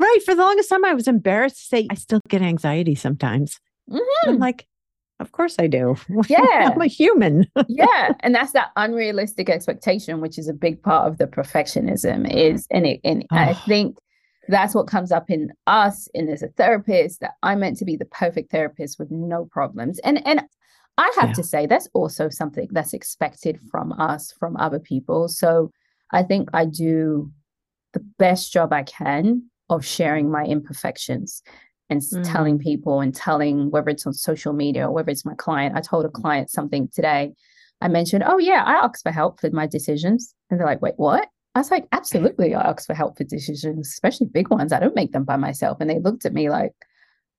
Right. For the longest time, I was embarrassed to say I still get anxiety sometimes. Mm-hmm. I'm like, of course I do. Yeah. I'm a human. Yeah. And that's that unrealistic expectation, which is a big part of the perfectionism is, I think that's what comes up in us and as a therapist, that I'm meant to be the perfect therapist with no problems. And I have to say, that's also something that's expected from us, from other people. So I think I do the best job I can of sharing my imperfections and telling people and telling, whether it's on social media or whether it's my client. I told a client something today. I mentioned, oh yeah, I ask for help with my decisions. And they're like, wait, what? I was like, absolutely. I ask for help for decisions, especially big ones. I don't make them by myself. And they looked at me like,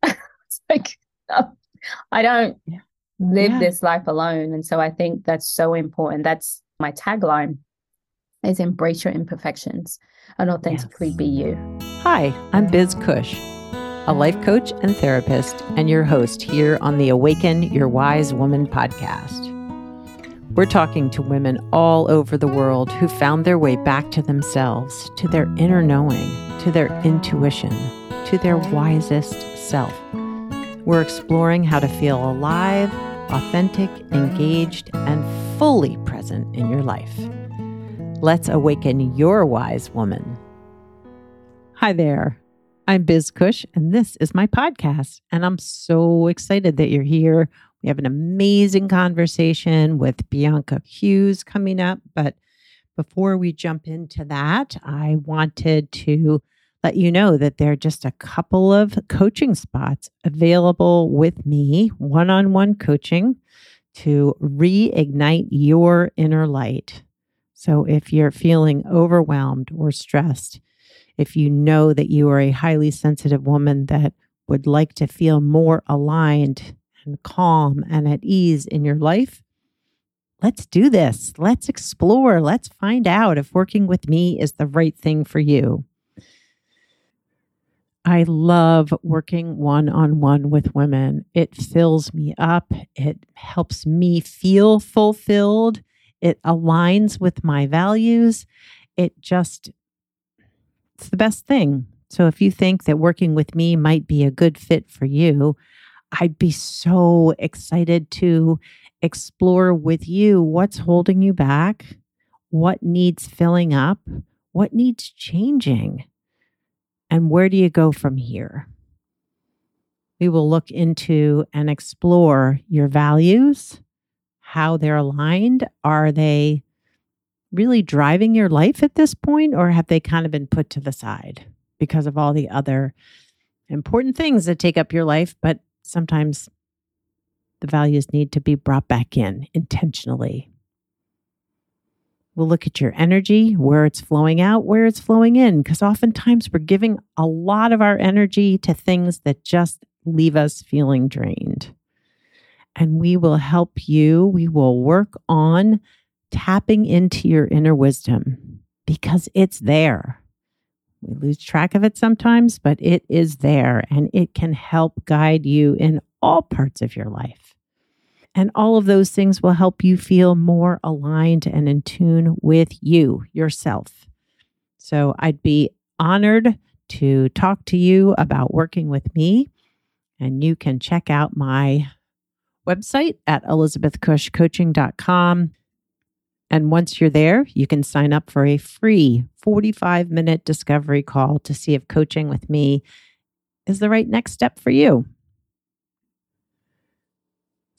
it's like, oh, I don't live this life alone. And so I think that's so important. That's my tagline is embrace your imperfections and authentically be you. Hi, I'm Biz Cush, a life coach and therapist, and your host here on the Awaken Your Wise Woman podcast. We're talking to women all over the world who found their way back to themselves, to their inner knowing, to their intuition, to their wisest self. We're exploring how to feel alive, authentic, engaged, and fully present in your life. Let's awaken your wise woman. Hi there. I'm Biz Cush, and this is my podcast. And I'm so excited that you're here. We have an amazing conversation with Bianca Hughes coming up. But before we jump into that, I wanted to let you know that there are just a couple of coaching spots available with me, one-on-one coaching to reignite your inner light. So if you're feeling overwhelmed or stressed, if you know that you are a highly sensitive woman that would like to feel more aligned and calm and at ease in your life, let's do this. Let's explore. Let's find out if working with me is the right thing for you. I love working one-on-one with women. It fills me up. It helps me feel fulfilled. It aligns with my values. It's the best thing. So if you think that working with me might be a good fit for you, I'd be so excited to explore with you what's holding you back, what needs filling up, what needs changing, and where do you go from here? We will look into and explore your values, how they're aligned. Are they really driving your life at this point, or have they kind of been put to the side because of all the other important things that take up your life? But sometimes the values need to be brought back in intentionally. We'll look at your energy, where it's flowing out, where it's flowing in, because oftentimes we're giving a lot of our energy to things that just leave us feeling drained. And we will help you. We will work on tapping into your inner wisdom because it's there. We lose track of it sometimes, but it is there and it can help guide you in all parts of your life. And all of those things will help you feel more aligned and in tune with you, yourself. So I'd be honored to talk to you about working with me, and you can check out my website at elizabethcushcoaching.com. And once you're there, you can sign up for a free 45-minute discovery call to see if coaching with me is the right next step for you.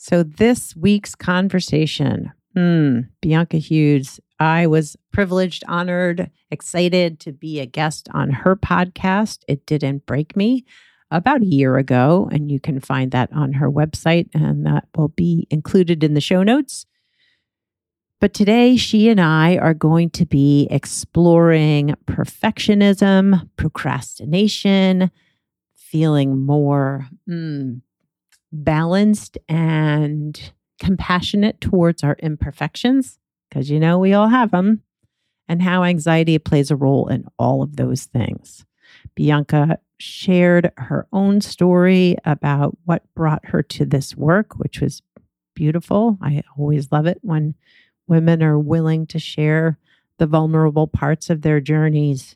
So this week's conversation, Bianca Hughes, I was privileged, honored, excited to be a guest on her podcast, It Didn't Break Me, about a year ago. And you can find that on her website, and that will be included in the show notes. But today, she and I are going to be exploring perfectionism, procrastination, feeling more balanced and compassionate towards our imperfections, because you know we all have them, and how anxiety plays a role in all of those things. Bianca shared her own story about what brought her to this work, which was beautiful. I always love it when women are willing to share the vulnerable parts of their journeys.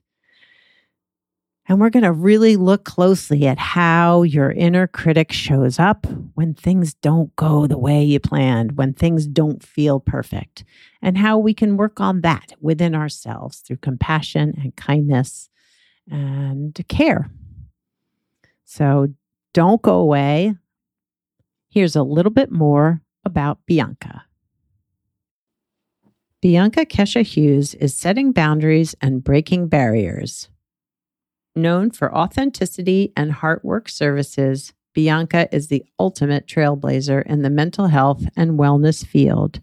And we're going to really look closely at how your inner critic shows up when things don't go the way you planned, when things don't feel perfect, and how we can work on that within ourselves through compassion and kindness and care. So don't go away. Here's a little bit more about Bianca. Bianca Kesha Hughes is setting boundaries and breaking barriers. Known for authenticity and heartwork services, Bianca is the ultimate trailblazer in the mental health and wellness field.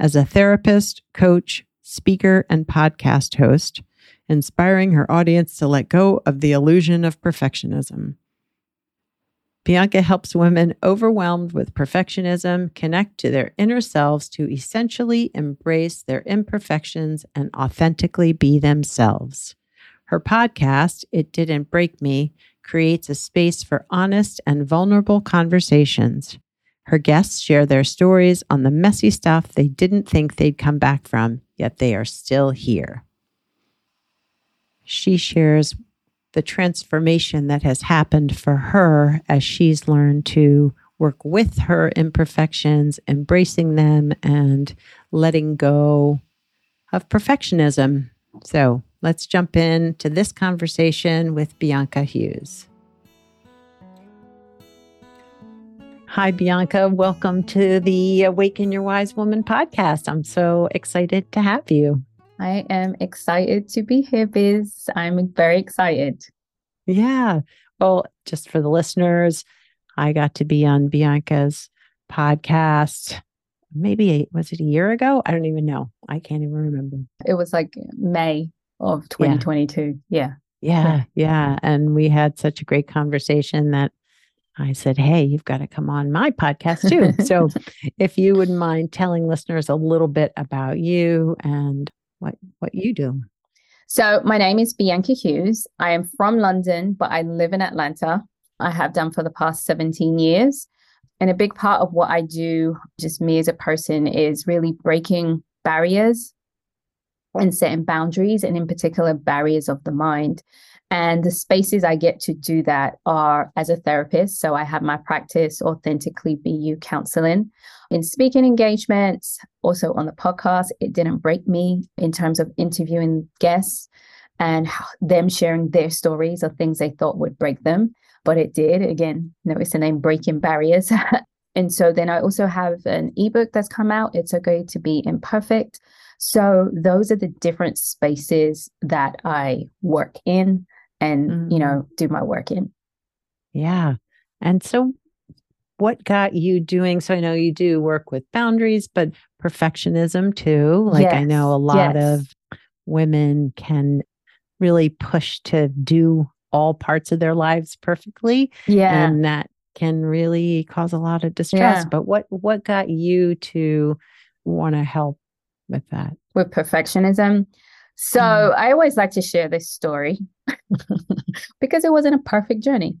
As a therapist, coach, speaker, and podcast host, inspiring her audience to let go of the illusion of perfectionism. Bianca helps women overwhelmed with perfectionism connect to their inner selves to essentially embrace their imperfections and authentically be themselves. Her podcast, It Didn't Break Me, creates a space for honest and vulnerable conversations. Her guests share their stories on the messy stuff they didn't think they'd come back from, yet they are still here. She shares the transformation that has happened for her as she's learned to work with her imperfections, embracing them, and letting go of perfectionism. So, let's jump in to this conversation with Bianca Hughes. Hi, Bianca. Welcome to the Awaken Your Wise Woman podcast. I'm so excited to have you. I am excited to be here, Biz. I'm very excited. Yeah. Well, just for the listeners, I got to be on Bianca's podcast. Maybe, was it a year ago? I don't even know. I can't even remember. It was like May of 2022. Yeah. And we had such a great conversation that I said, hey, you've got to come on my podcast too. So if you wouldn't mind telling listeners a little bit about you and what you do. So my name is Bianca Hughes. I am from London, but I live in Atlanta. I have done for the past 17 years. And a big part of what I do, just me as a person, is really breaking barriers and setting boundaries, and in particular, barriers of the mind. And the spaces I get to do that are as a therapist. So I have my practice, Authentically Be You counseling, in speaking engagements, also on the podcast, It Didn't Break Me, in terms of interviewing guests and them sharing their stories of things they thought would break them, but it did. Again, notice the name Breaking Barriers. And so then I also have an ebook that's come out, It's Okay to Be Imperfect. So those are the different spaces that I work in and, do my work in. Yeah. And so what got you doing? So I know you do work with boundaries, but perfectionism too. Like yes. I know a lot of women can really push to do all parts of their lives perfectly. Yeah. And that can really cause a lot of distress. Yeah. But what got you to want to help with that, with perfectionism? So I always like to share this story because it wasn't a perfect journey.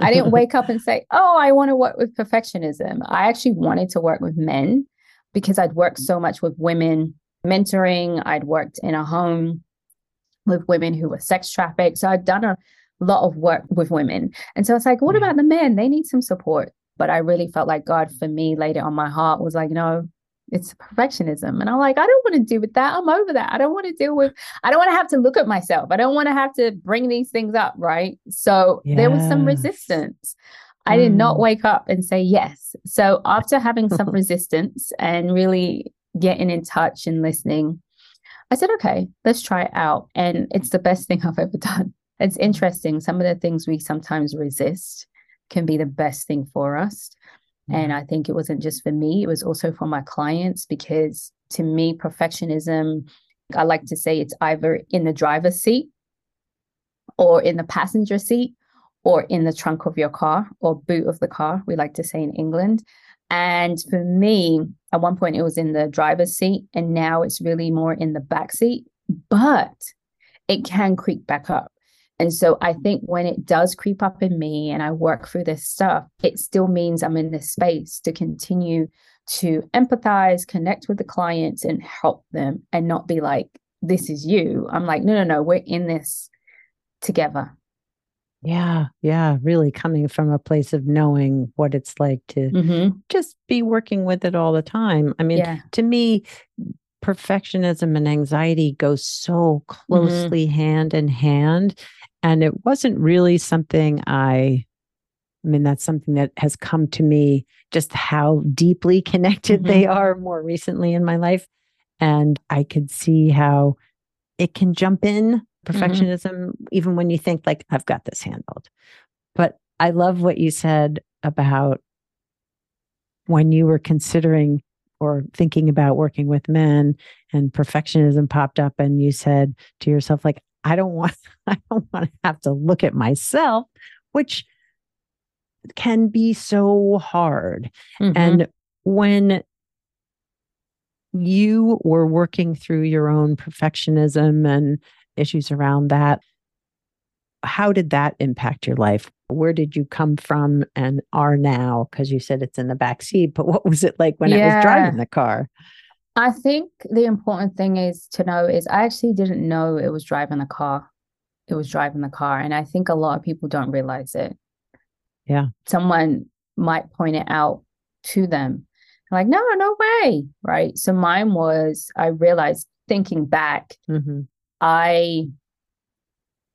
I didn't wake up and say, oh, I want to work with perfectionism. I actually wanted to work with men because I'd worked so much with women mentoring. I'd worked in a home with women who were sex trafficked. So I'd done a lot of work with women. And so it's like, what about the men? They need some support. But I really felt like God, for me, laid it on my heart, was like, no, it's perfectionism. And I'm like, I don't want to deal with that. I'm over that. I don't want to have to look at myself. I don't want to have to bring these things up. Right. So there was some resistance. I did not wake up and say yes. So after having some resistance and really getting in touch and listening, I said, okay, let's try it out. And it's the best thing I've ever done. It's interesting. Some of the things we sometimes resist can be the best thing for us. And I think it wasn't just for me, it was also for my clients, because to me, perfectionism, I like to say it's either in the driver's seat or in the passenger seat or in the trunk of your car or boot of the car, we like to say in England. And for me, at one point it was in the driver's seat and now it's really more in the back seat, but it can creep back up. And so I think when it does creep up in me and I work through this stuff, it still means I'm in this space to continue to empathize, connect with the clients and help them and not be like, this is you. I'm like, no, we're in this together. Yeah. Really coming from a place of knowing what it's like to just be working with it all the time. I mean, to me, perfectionism and anxiety go so closely hand in hand. And it wasn't really something that's something that has come to me, just how deeply connected they are more recently in my life. And I could see how it can jump in, perfectionism, even when you think like, I've got this handled. But I love what you said about when you were considering or thinking about working with men and perfectionism popped up and you said to yourself, like, I don't want to have to look at myself, which can be so hard. And when you were working through your own perfectionism and issues around that, how did that impact your life? Where did you come from and are now? Because you said it's in the back seat, but what was it like when it was driving the car? I think the important thing is to know is I actually didn't know it was driving the car. It was driving the car. And I think a lot of people don't realize it. Yeah. Someone might point it out to them. Like, no, no way. Right. So mine was, I realized thinking back, I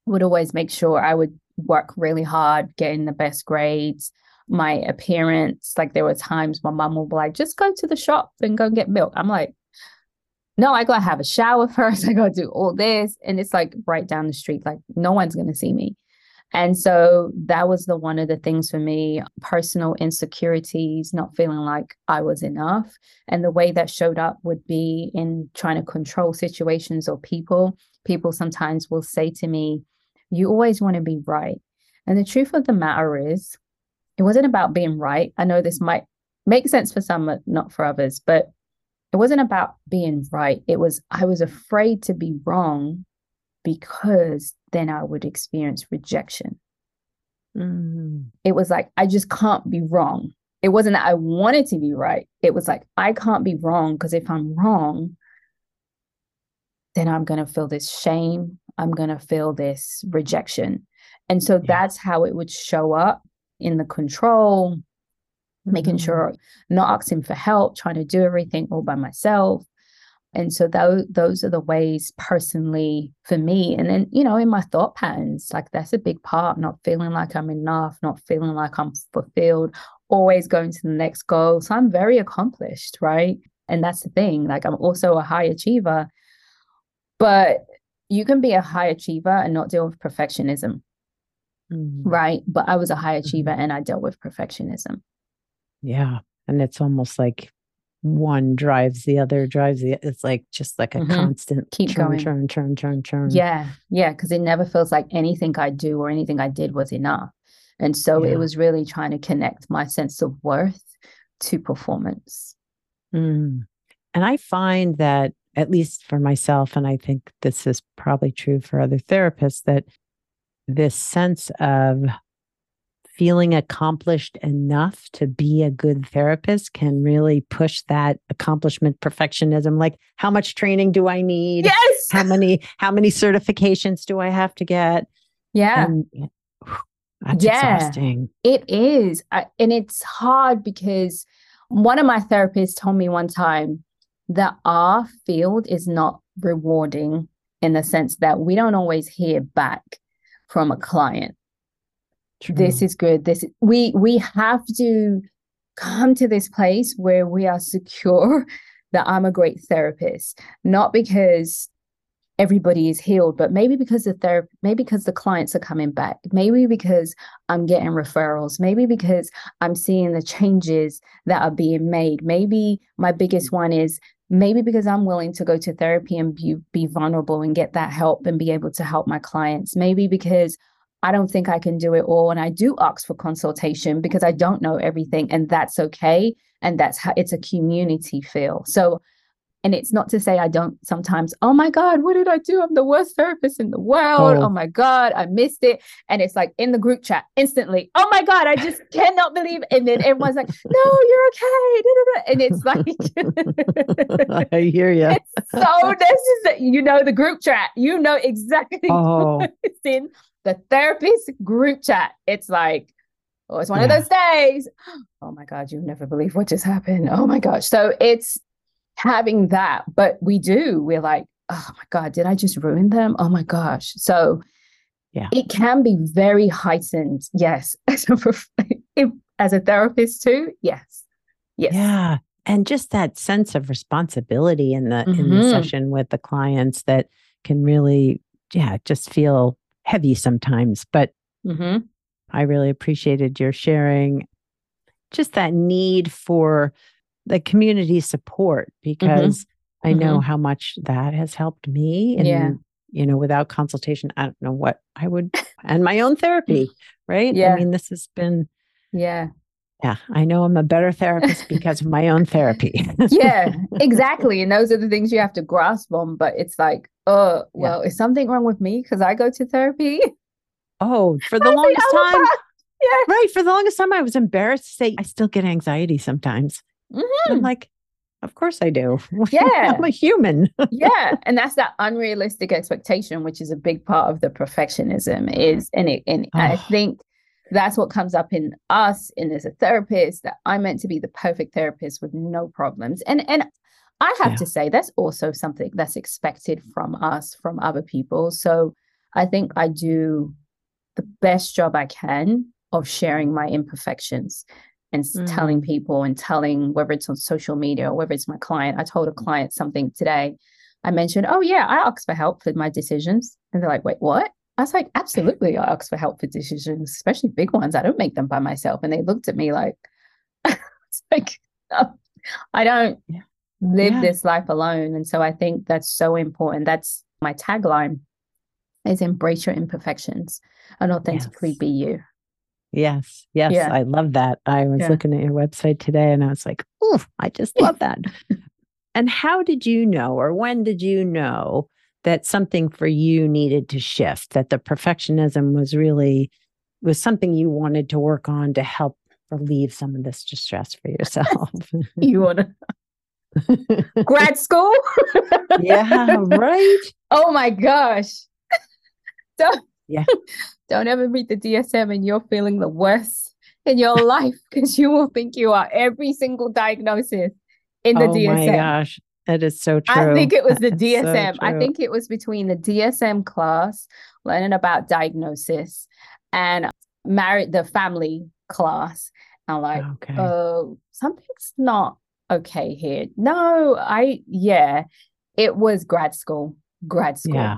would always make sure I would work really hard, getting the best grades, my appearance. Like there were times my mom would be like, just go to the shop and go get milk. I'm like, no, I got to have a shower first. I got to do all this. And it's like right down the street. Like no one's going to see me. And so that was one of the things for me, personal insecurities, not feeling like I was enough. And the way that showed up would be in trying to control situations or people. People sometimes will say to me, you always want to be right. And the truth of the matter is, it wasn't about being right. I know this might make sense for some, but not for others, but it wasn't about being right. It was, I was afraid to be wrong because then I would experience rejection. It was like, I just can't be wrong. It wasn't that I wanted to be right. It was like, I can't be wrong because if I'm wrong, then I'm going to feel this shame. I'm going to feel this rejection. And so that's how it would show up in the control, making sure not asking for help, trying to do everything all by myself. And so those are the ways personally for me. And then, you know, in my thought patterns, like that's a big part, not feeling like I'm enough, not feeling like I'm fulfilled, always going to the next goal. So I'm very accomplished, right? And that's the thing, like I'm also a high achiever, but you can be a high achiever and not deal with perfectionism, right? But I was a high achiever and I dealt with perfectionism. Yeah. And it's almost like one drives the other, it's like just like a constant churn. Yeah. Because it never feels like anything I do or anything I did was enough. And so it was really trying to connect my sense of worth to performance. And I find that, at least for myself, and I think this is probably true for other therapists, that this sense of feeling accomplished enough to be a good therapist can really push that accomplishment perfectionism. Like, how much training do I need? Yes. How many certifications do I have to get? Yeah. And, that's exhausting. It is. And it's hard because one of my therapists told me one time that our field is not rewarding in the sense that we don't always hear back from a client. True. This is good. We have to come to this place where we are secure that I'm a great therapist, not because everybody is healed, but maybe because maybe because the clients are coming back, maybe because I'm getting referrals, maybe because I'm seeing the changes that are being made. Maybe my biggest one is maybe because I'm willing to go to therapy and be vulnerable and get that help and be able to help my clients. Maybe because I don't think I can do it all. And I do ask for consultation because I don't know everything, and that's okay. And that's how it's a community feel. So, and it's not to say I don't sometimes, oh my God, what did I do? I'm the worst therapist in the world. Oh my God, I missed it. And it's like in the group chat instantly, oh my God, I just cannot believe. And then everyone's like, no, you're okay. And it's like, I hear you. It's so necessary. You know, the group chat, you know exactly what's in. the therapist group chat. It's like, oh, it's one of those days. Oh my God, you'll never believe what just happened. Oh my gosh. So it's having that, but we do. We're like, oh my God, did I just ruin them? Oh my gosh. So it can be very heightened. Yes. As a therapist too. Yes. Yes. Yeah. And just that sense of responsibility in the session with the clients that can really, just feel heavy sometimes. But I really appreciated your sharing just that need for the community support, because I know how much that has helped me. And, without consultation, I don't know what I would, and my own therapy, right? Yeah. I mean, this has been, yeah, I know I'm a better therapist because of my own therapy. Yeah, exactly. And those are the things you have to grasp on. But it's like, oh, well, is something wrong with me? Because I go to therapy. Oh, for the longest time. Yeah. Right. For the longest time, I was embarrassed to say I still get anxiety sometimes. Mm-hmm. I'm like, of course I do. Yeah. I'm a human. Yeah. And that's that unrealistic expectation, which is a big part of the perfectionism I think that's what comes up in us and as a therapist, that I'm meant to be the perfect therapist with no problems. And I have to say, that's also something that's expected from us, from other people. So I think I do the best job I can of sharing my imperfections and telling people and telling, whether it's on social media or whether it's my client. I told a client something today. I mentioned, oh yeah, I ask for help with my decisions. And they're like, wait, what? I was like, absolutely, I ask for help for decisions, especially big ones. I don't make them by myself. And they looked at me like, it's like, no, I don't live this life alone. And so I think that's so important. That's my tagline, is embrace your imperfections and authentically be you. Yes. Yes. Yeah. I love that. I was looking at your website today and I was like, oh, I just love that. And how did you know, or when did you know that something for you needed to shift, that the perfectionism was something you wanted to work on to help relieve some of this distress for yourself? You want to grad school? Yeah, right. Oh my gosh. Don't ever read the DSM and you're feeling the worst in your life, because you will think you are every single diagnosis in the DSM. Oh my gosh. That is so true. I think it was the DSM. So I think it was between the DSM class, learning about diagnosis, and the family class. And I'm like, oh, something's not okay here. No, it was grad school. Yeah.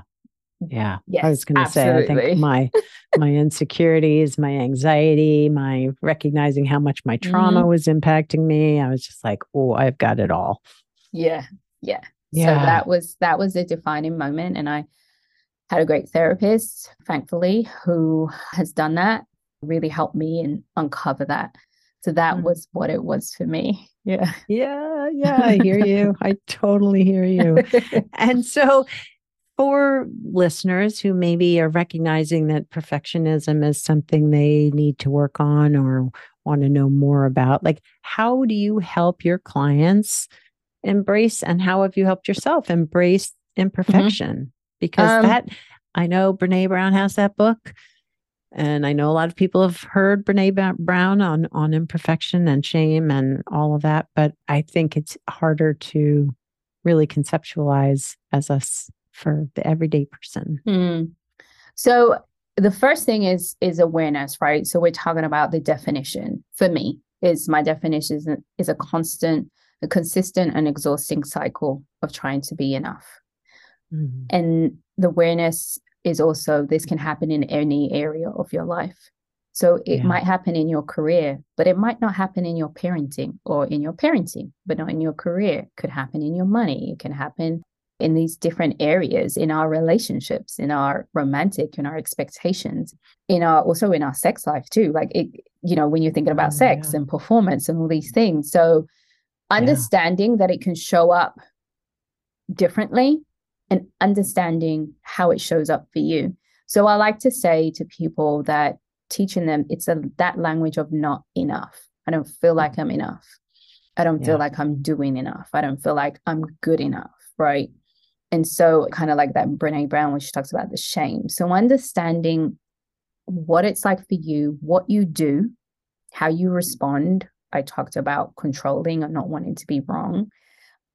Yeah. Yes, I was going to say, I think my insecurities, my anxiety, my recognizing how much my trauma was impacting me. I was just like, oh, I've got it all. Yeah. So that was a defining moment. And I had a great therapist, thankfully, who has done that, really helped me and uncover that. So that was what it was for me. Yeah. Yeah. Yeah. I hear you. I totally hear you. And so for listeners who maybe are recognizing that perfectionism is something they need to work on or want to know more about, like, how do you help your clients embrace, and how have you helped yourself embrace imperfection? Because that, I know Brené Brown has that book, and I know a lot of people have heard Brené Brown on imperfection and shame and all of that, but I think it's harder to really conceptualize as us for the everyday person. So the first thing is awareness, right? So we're talking about the definition. For me, my definition is a constant, a consistent and exhausting cycle of trying to be enough. And the awareness is also, this can happen in any area of your life. So it might happen in your career, but it might not happen in your parenting, but not in your career. It could happen in your money. It can happen in these different areas, in our relationships, in our romantic, in our expectations, also in our sex life too. Like, it, when you're thinking about sex and performance and all these things. So understanding that it can show up differently and understanding how it shows up for you. So I like to say to people that, teaching them, it's that language of not enough. I don't feel like I'm enough. I don't feel like I'm doing enough. I don't feel like I'm good enough, right? And so kind of like that Brené Brown, when she talks about the shame. So understanding what it's like for you, what you do, how you respond. I talked about controlling or not wanting to be wrong.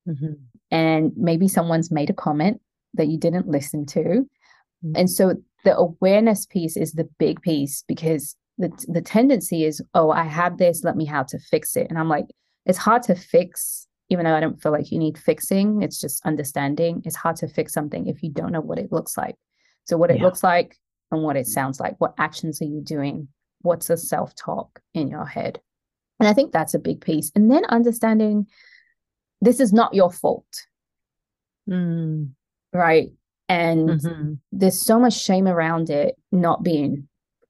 Mm-hmm. And maybe someone's made a comment that you didn't listen to. Mm-hmm. And so the awareness piece is the big piece, because the tendency is, oh, I have this, let me how to fix it. And I'm like, it's hard to fix, even though I don't feel like you need fixing. It's just understanding. It's hard to fix something if you don't know what it looks like. So what it looks like and what it sounds like, what actions are you doing? What's the self-talk in your head? And I think that's a big piece. And then understanding this is not your fault. Mm. Right. And there's so much shame around it, not being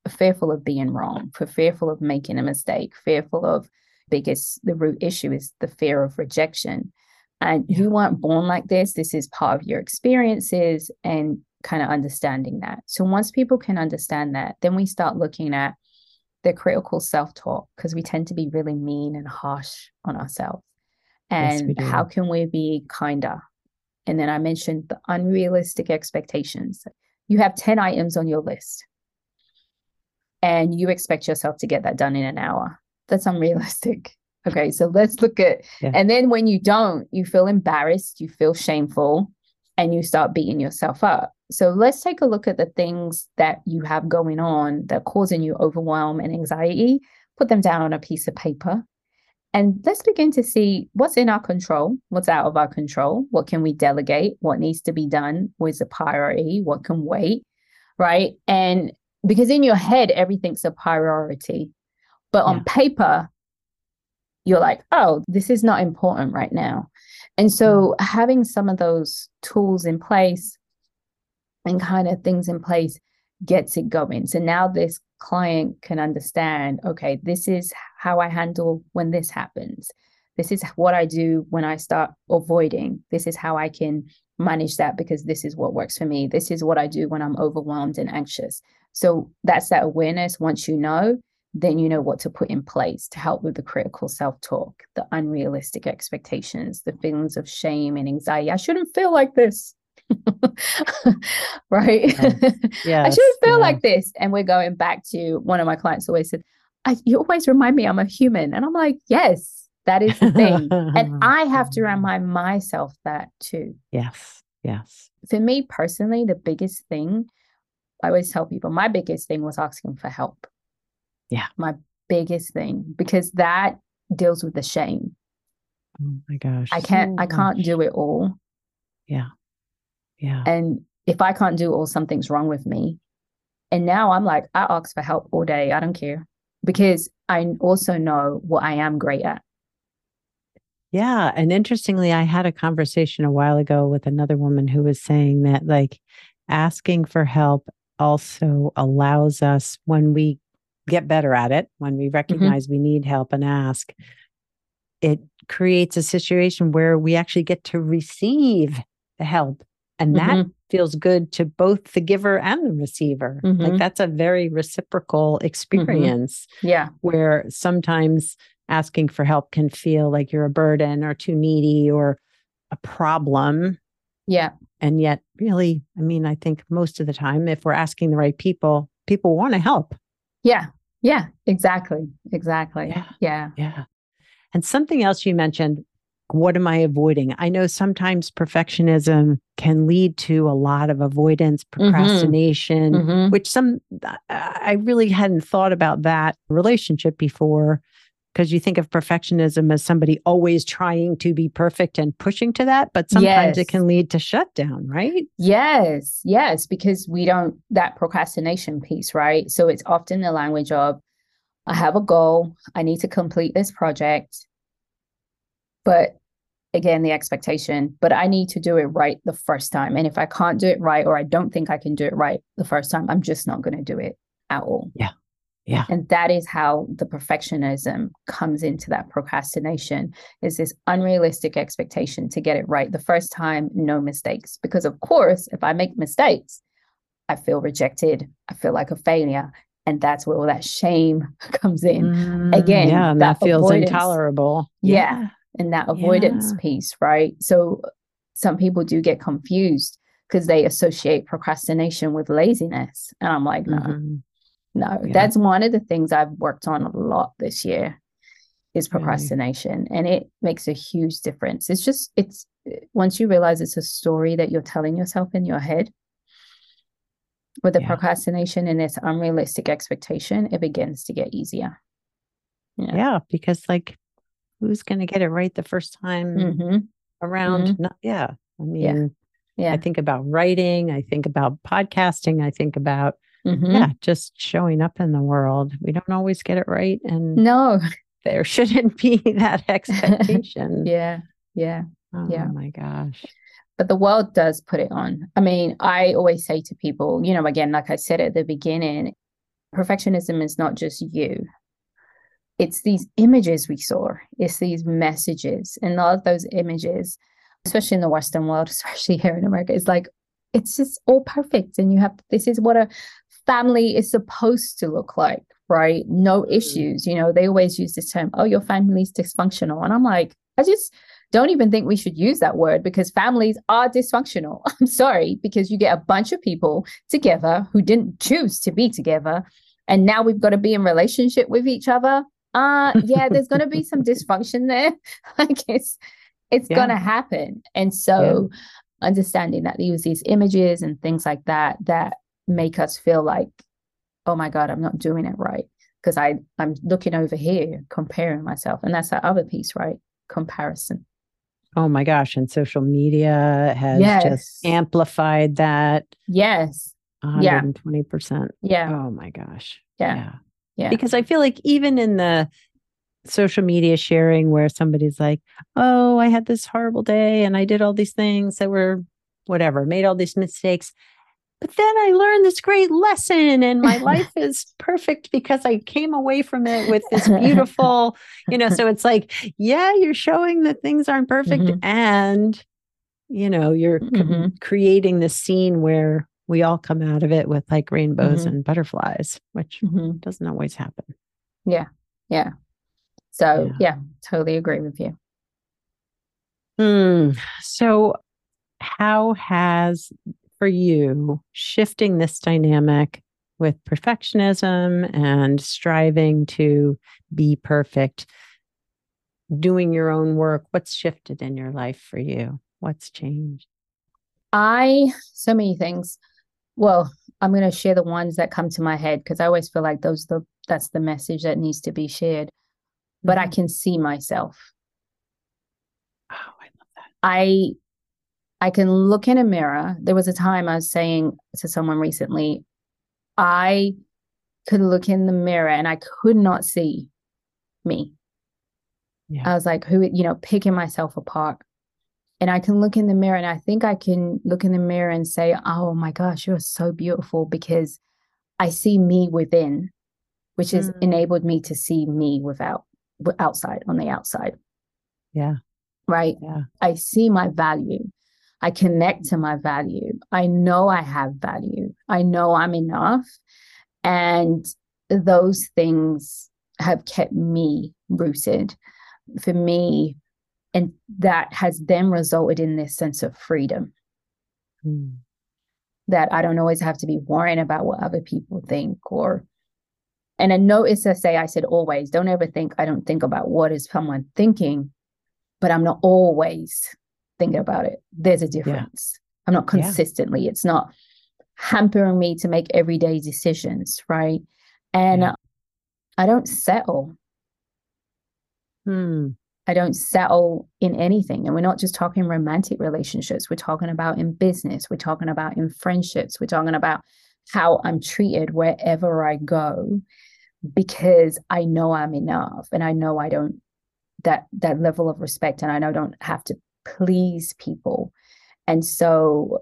fearful of being wrong, for fearful of making a mistake, fearful of the root issue is the fear of rejection. And you weren't born like this. This is part of your experiences and kind of understanding that. So once people can understand that, then we start looking at the critical self-talk, because we tend to be really mean and harsh on ourselves. And how can we be kinder? And then I mentioned the unrealistic expectations. You have 10 items on your list and you expect yourself to get that done in an hour. That's unrealistic. Okay, so let's look at, and then when you don't, you feel embarrassed, you feel shameful, and you start beating yourself up. So let's take a look at the things that you have going on that are causing you overwhelm and anxiety. Put them down on a piece of paper. And let's begin to see what's in our control, what's out of our control, what can we delegate, what needs to be done, what's a priority, what can wait, right? And because in your head, everything's a priority. But on paper, you're like, oh, this is not important right now. And so having some of those tools in place and kind of things in place gets it going. So now this client can understand, okay, this is how I handle when this happens. This is what I do when I start avoiding. This is how I can manage that because this is what works for me. This is what I do when I'm overwhelmed and anxious. So that's that awareness. Once you know, then you know what to put in place to help with the critical self-talk, the unrealistic expectations, the feelings of shame and anxiety. I shouldn't feel like this, right? I shouldn't feel like this. And we're going back to one of my clients always said, you always remind me I'm a human. And I'm like, yes, that is the thing. And I have to remind myself that too. Yes, yes. For me personally, the biggest thing, I always tell people, my biggest thing was asking for help. Yeah. My biggest thing, because that deals with the shame. Oh my gosh. I can't do it all. Yeah. Yeah. And if I can't do all, something's wrong with me. And now I'm like, I ask for help all day. I don't care, because I also know what I am great at. Yeah. And interestingly, I had a conversation a while ago with another woman who was saying that, like, asking for help also allows us, when we get better at it, when we recognize we need help and ask, it creates a situation where we actually get to receive the help. And that feels good to both the giver and the receiver. Mm-hmm. Like, that's a very reciprocal experience where sometimes asking for help can feel like you're a burden or too needy or a problem. Yeah. And yet really, I mean, I think most of the time, if we're asking the right people, people want to help. Yeah. Yeah, exactly. Yeah. And something else you mentioned, what am I avoiding? I know sometimes perfectionism can lead to a lot of avoidance, procrastination, which I really hadn't thought about that relationship before, because you think of perfectionism as somebody always trying to be perfect and pushing to that, but sometimes it can lead to shutdown, right? Yes, because that procrastination piece, right? So it's often the language of, I have a goal, I need to complete this project, but again, the expectation, but I need to do it right the first time. And if I can't do it right, or I don't think I can do it right the first time, I'm just not going to do it at all. Yeah. And that is how the perfectionism comes into that procrastination, is this unrealistic expectation to get it right the first time, no mistakes. Because of course, if I make mistakes, I feel rejected. I feel like a failure. And that's where all that shame comes in. Again, yeah, and that feels intolerable. Yeah. And that avoidance piece, right? So some people do get confused because they associate procrastination with laziness. And I'm like, no, No, yeah. That's one of the things I've worked on a lot this year is procrastination. Really? And it makes a huge difference. It's once you realize it's a story that you're telling yourself in your head with the procrastination and this unrealistic expectation, it begins to get easier. Yeah, because who's going to get it right the first time around? Mm-hmm. I think about writing. I think about podcasting. I think about, just showing up in the world. We don't always get it right. And no, there shouldn't be that expectation. Oh my gosh. But the world does put it on. I mean, I always say to people, again, like I said at the beginning, perfectionism is not just you. It's these images we saw. It's these messages. And all of those images, especially in the Western world, especially here in America, it's it's just all perfect. And this is what a family is supposed to look like, right? No issues. They always use this term, oh, your family's dysfunctional. And I'm like, I just don't even think we should use that word because families are dysfunctional. I'm sorry, because you get a bunch of people together who didn't choose to be together. And now we've got to be in relationship with each other. There's going to be some dysfunction there. It's going to happen. And so understanding that they use these images and things like that make us feel like, oh my God, I'm not doing it right. Because I'm looking over here, comparing myself. And that's the other piece, right? Comparison. Oh my gosh. And social media has just amplified that. Yes. 120%. Yeah. Oh my gosh. Yeah. Because I feel like even in the social media sharing where somebody's like, oh, I had this horrible day and I did all these things that were whatever, made all these mistakes. But then I learned this great lesson and my life is perfect because I came away from it with this beautiful, so it's you're showing that things aren't perfect and, you're creating this scene where we all come out of it with rainbows and butterflies, which doesn't always happen. Yeah. Yeah. So yeah totally agree with you. So how has for you shifting this dynamic with perfectionism and striving to be perfect, doing your own work, what's shifted in your life for you? What's changed? So many things. Well, I'm going to share the ones that come to my head because I always feel like that's the message that needs to be shared. But I can see myself. Oh, I love that. I can look in a mirror. There was a time I was saying to someone recently, I could look in the mirror and I could not see me. Yeah. I was like, who, picking myself apart. And I can look in the mirror and I think I can look in the mirror and say, oh my gosh, you're so beautiful because I see me within, which has enabled me to see me on the outside. Yeah. Right. Yeah. I see my value. I connect to my value. I know I have value. I know I'm enough. And those things have kept me rooted for me. And that has then resulted in this sense of freedom that I don't always have to be worrying about what other people think and I notice I said always, don't ever think I don't think about what is someone thinking, but I'm not always thinking about it. There's a difference. I'm not consistently. It's not hampering me to make everyday decisions, right? And I don't settle. I don't settle in anything. And we're not just talking romantic relationships. We're talking about in business. We're talking about in friendships. We're talking about how I'm treated wherever I go, because I know I'm enough. And I know I don't, that level of respect. And I know I don't have to please people. And so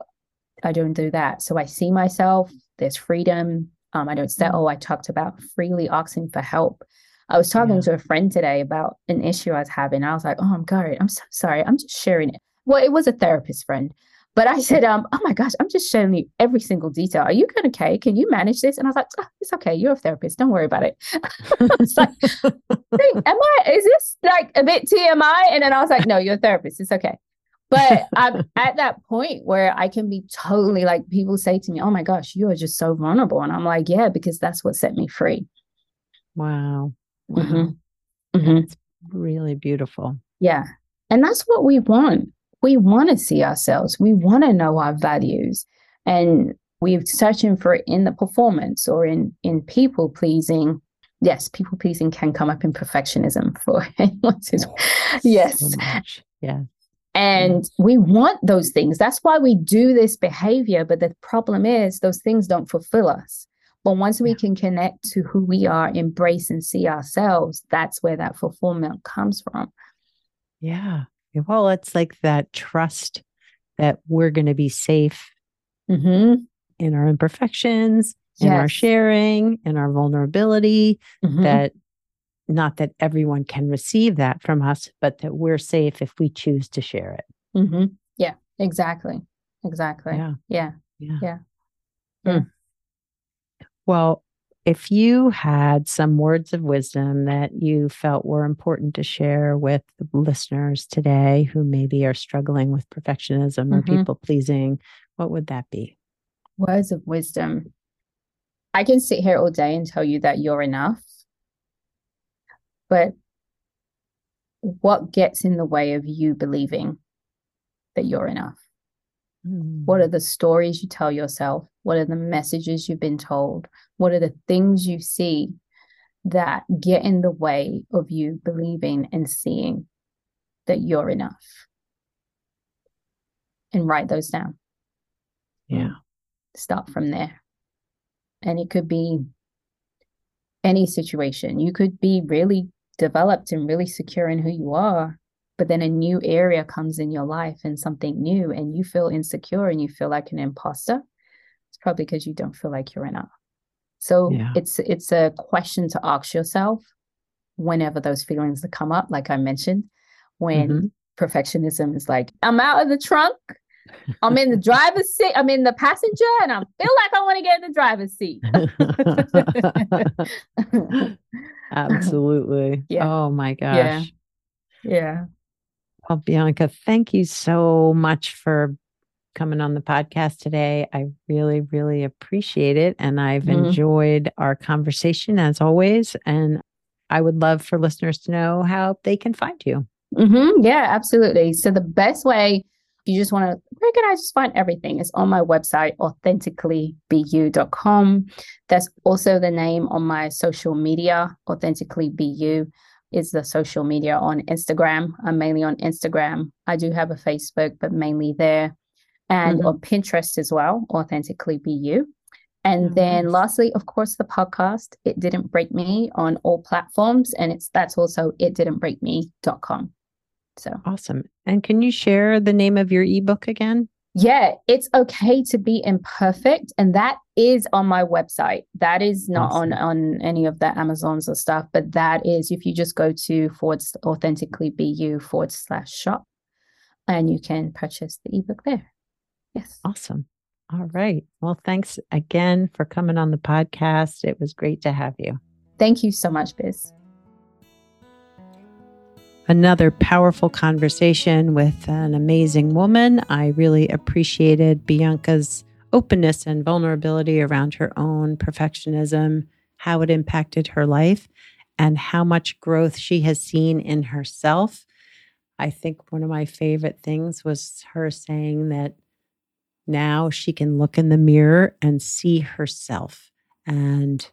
I don't do that. So I see myself, there's freedom. I don't settle. I talked about freely asking for help. I was talking to a friend today about an issue I was having. I was like, oh, I'm so sorry. I'm just sharing it. Well, it was a therapist friend. But I said, oh, my gosh, I'm just showing you every single detail. Are you good? Okay? Can you manage this? And I was like, oh, it's okay. You're a therapist. Don't worry about it. It's like, is this a bit TMI? And then I was like, no, you're a therapist. It's okay. But I'm at that point where I can be totally, like, people say to me, oh my gosh, you are just so vulnerable. And I'm like, yeah, because that's what set me free. Wow. Mm-hmm. Mm-hmm. That's really beautiful. Yeah. And that's what we want. We want to see ourselves. We want to know our values. And we're searching for it in the performance or in people pleasing. Yes, people pleasing can come up in perfectionism for anyone. Yes. So much. Yeah. And we want those things. That's why we do this behavior. But the problem is those things don't fulfill us. But once we can connect to who we are, embrace and see ourselves, that's where that fulfillment comes from. Yeah. Well, it's like that trust that we're going to be safe in our imperfections, in our sharing, in our vulnerability, that not that everyone can receive that from us, but that we're safe if we choose to share it. Mm-hmm. Yeah, exactly. Exactly. Yeah. Yeah. Yeah. Yeah. Mm. Well, if you had some words of wisdom that you felt were important to share with the listeners today who maybe are struggling with perfectionism or people pleasing, what would that be? Words of wisdom. I can sit here all day and tell you that you're enough. But what gets in the way of you believing that you're enough? Mm. What are the stories you tell yourself? What are the messages you've been told? What are the things you see that get in the way of you believing and seeing that you're enough? And write those down. Yeah. Start from there. And it could be any situation. You could be really developed and really secure in who you are, but then a new area comes in your life and something new, and you feel insecure and you feel like an imposter. It's probably because you don't feel like you're enough. So it's a question to ask yourself whenever those feelings that come up, like I mentioned, when perfectionism is like, I'm out of the trunk, I'm in the driver's seat, I'm in the passenger, and I feel like I want to get in the driver's seat. Absolutely. Yeah. Oh my gosh. Yeah. Yeah. Well, Bianca, thank you so much for coming on the podcast today. I really, really appreciate it. And I've enjoyed our conversation as always. And I would love for listeners to know how they can find you. Mm-hmm. Yeah, absolutely. So the best way, you just want to, where can I just find everything? It's on my website, authenticallybeyou.com. That's also the name on my social media, Authentically Be You. Is the social media on Instagram. I'm mainly on Instagram. I do have a Facebook, but mainly there. And on Pinterest as well, Authentically Be You. And then lastly, of course, the podcast, It Didn't Break Me, on all platforms. And that's also itdidn'tbreakme.com. So awesome. And can you share the name of your ebook again? Yeah, It's Okay to Be Imperfect. And that is on my website. That is not on any of the Amazons or stuff, but that is, if you just go to authenticallybeyou.com/shop, and you can purchase the ebook there. Yes. Awesome. All right. Well, thanks again for coming on the podcast. It was great to have you. Thank you so much, Biz. Another powerful conversation with an amazing woman. I really appreciated Bianca's openness and vulnerability around her own perfectionism, how it impacted her life, and how much growth she has seen in herself. I think one of my favorite things was her saying that now she can look in the mirror and see herself. And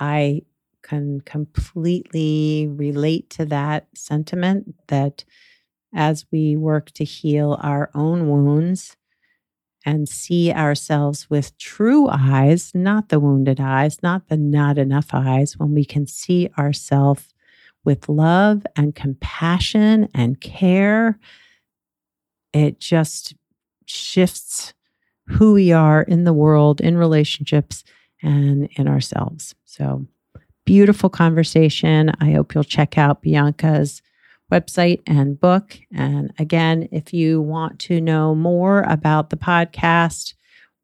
I can completely relate to that sentiment, that as we work to heal our own wounds and see ourselves with true eyes, not the wounded eyes, not the not enough eyes, when we can see ourselves with love and compassion and care, it just shifts who we are in the world, in relationships, and in ourselves. So beautiful conversation. I hope you'll check out Bianca's website and book. And again, if you want to know more about the podcast,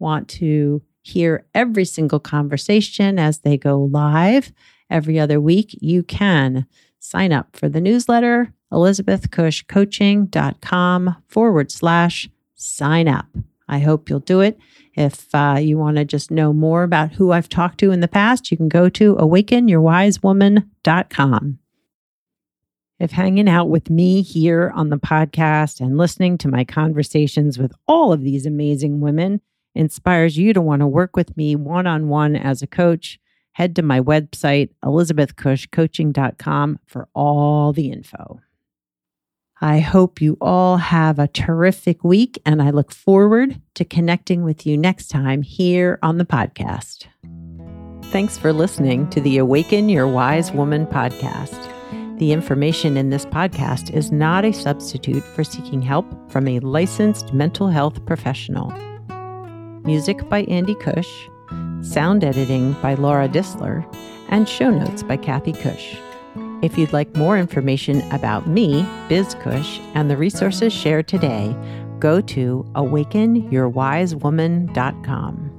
want to hear every single conversation as they go live every other week, you can sign up for the newsletter elizabethcushcoaching.com/sign up. I hope you'll do it. If you want to just know more about who I've talked to in the past, you can go to awakenyourwisewoman.com. If hanging out with me here on the podcast and listening to my conversations with all of these amazing women inspires you to want to work with me one-on-one as a coach, head to my website, elizabethcushcoaching.com, for all the info. I hope you all have a terrific week, and I look forward to connecting with you next time here on the podcast. Thanks for listening to the Awaken Your Wise Woman podcast. The information in this podcast is not a substitute for seeking help from a licensed mental health professional. Music by Andy Cush, sound editing by Laura Dissler, and show notes by Kathy Cush. If you'd like more information about me, Biz Cush, and the resources shared today, go to awakenyourwisewoman.com.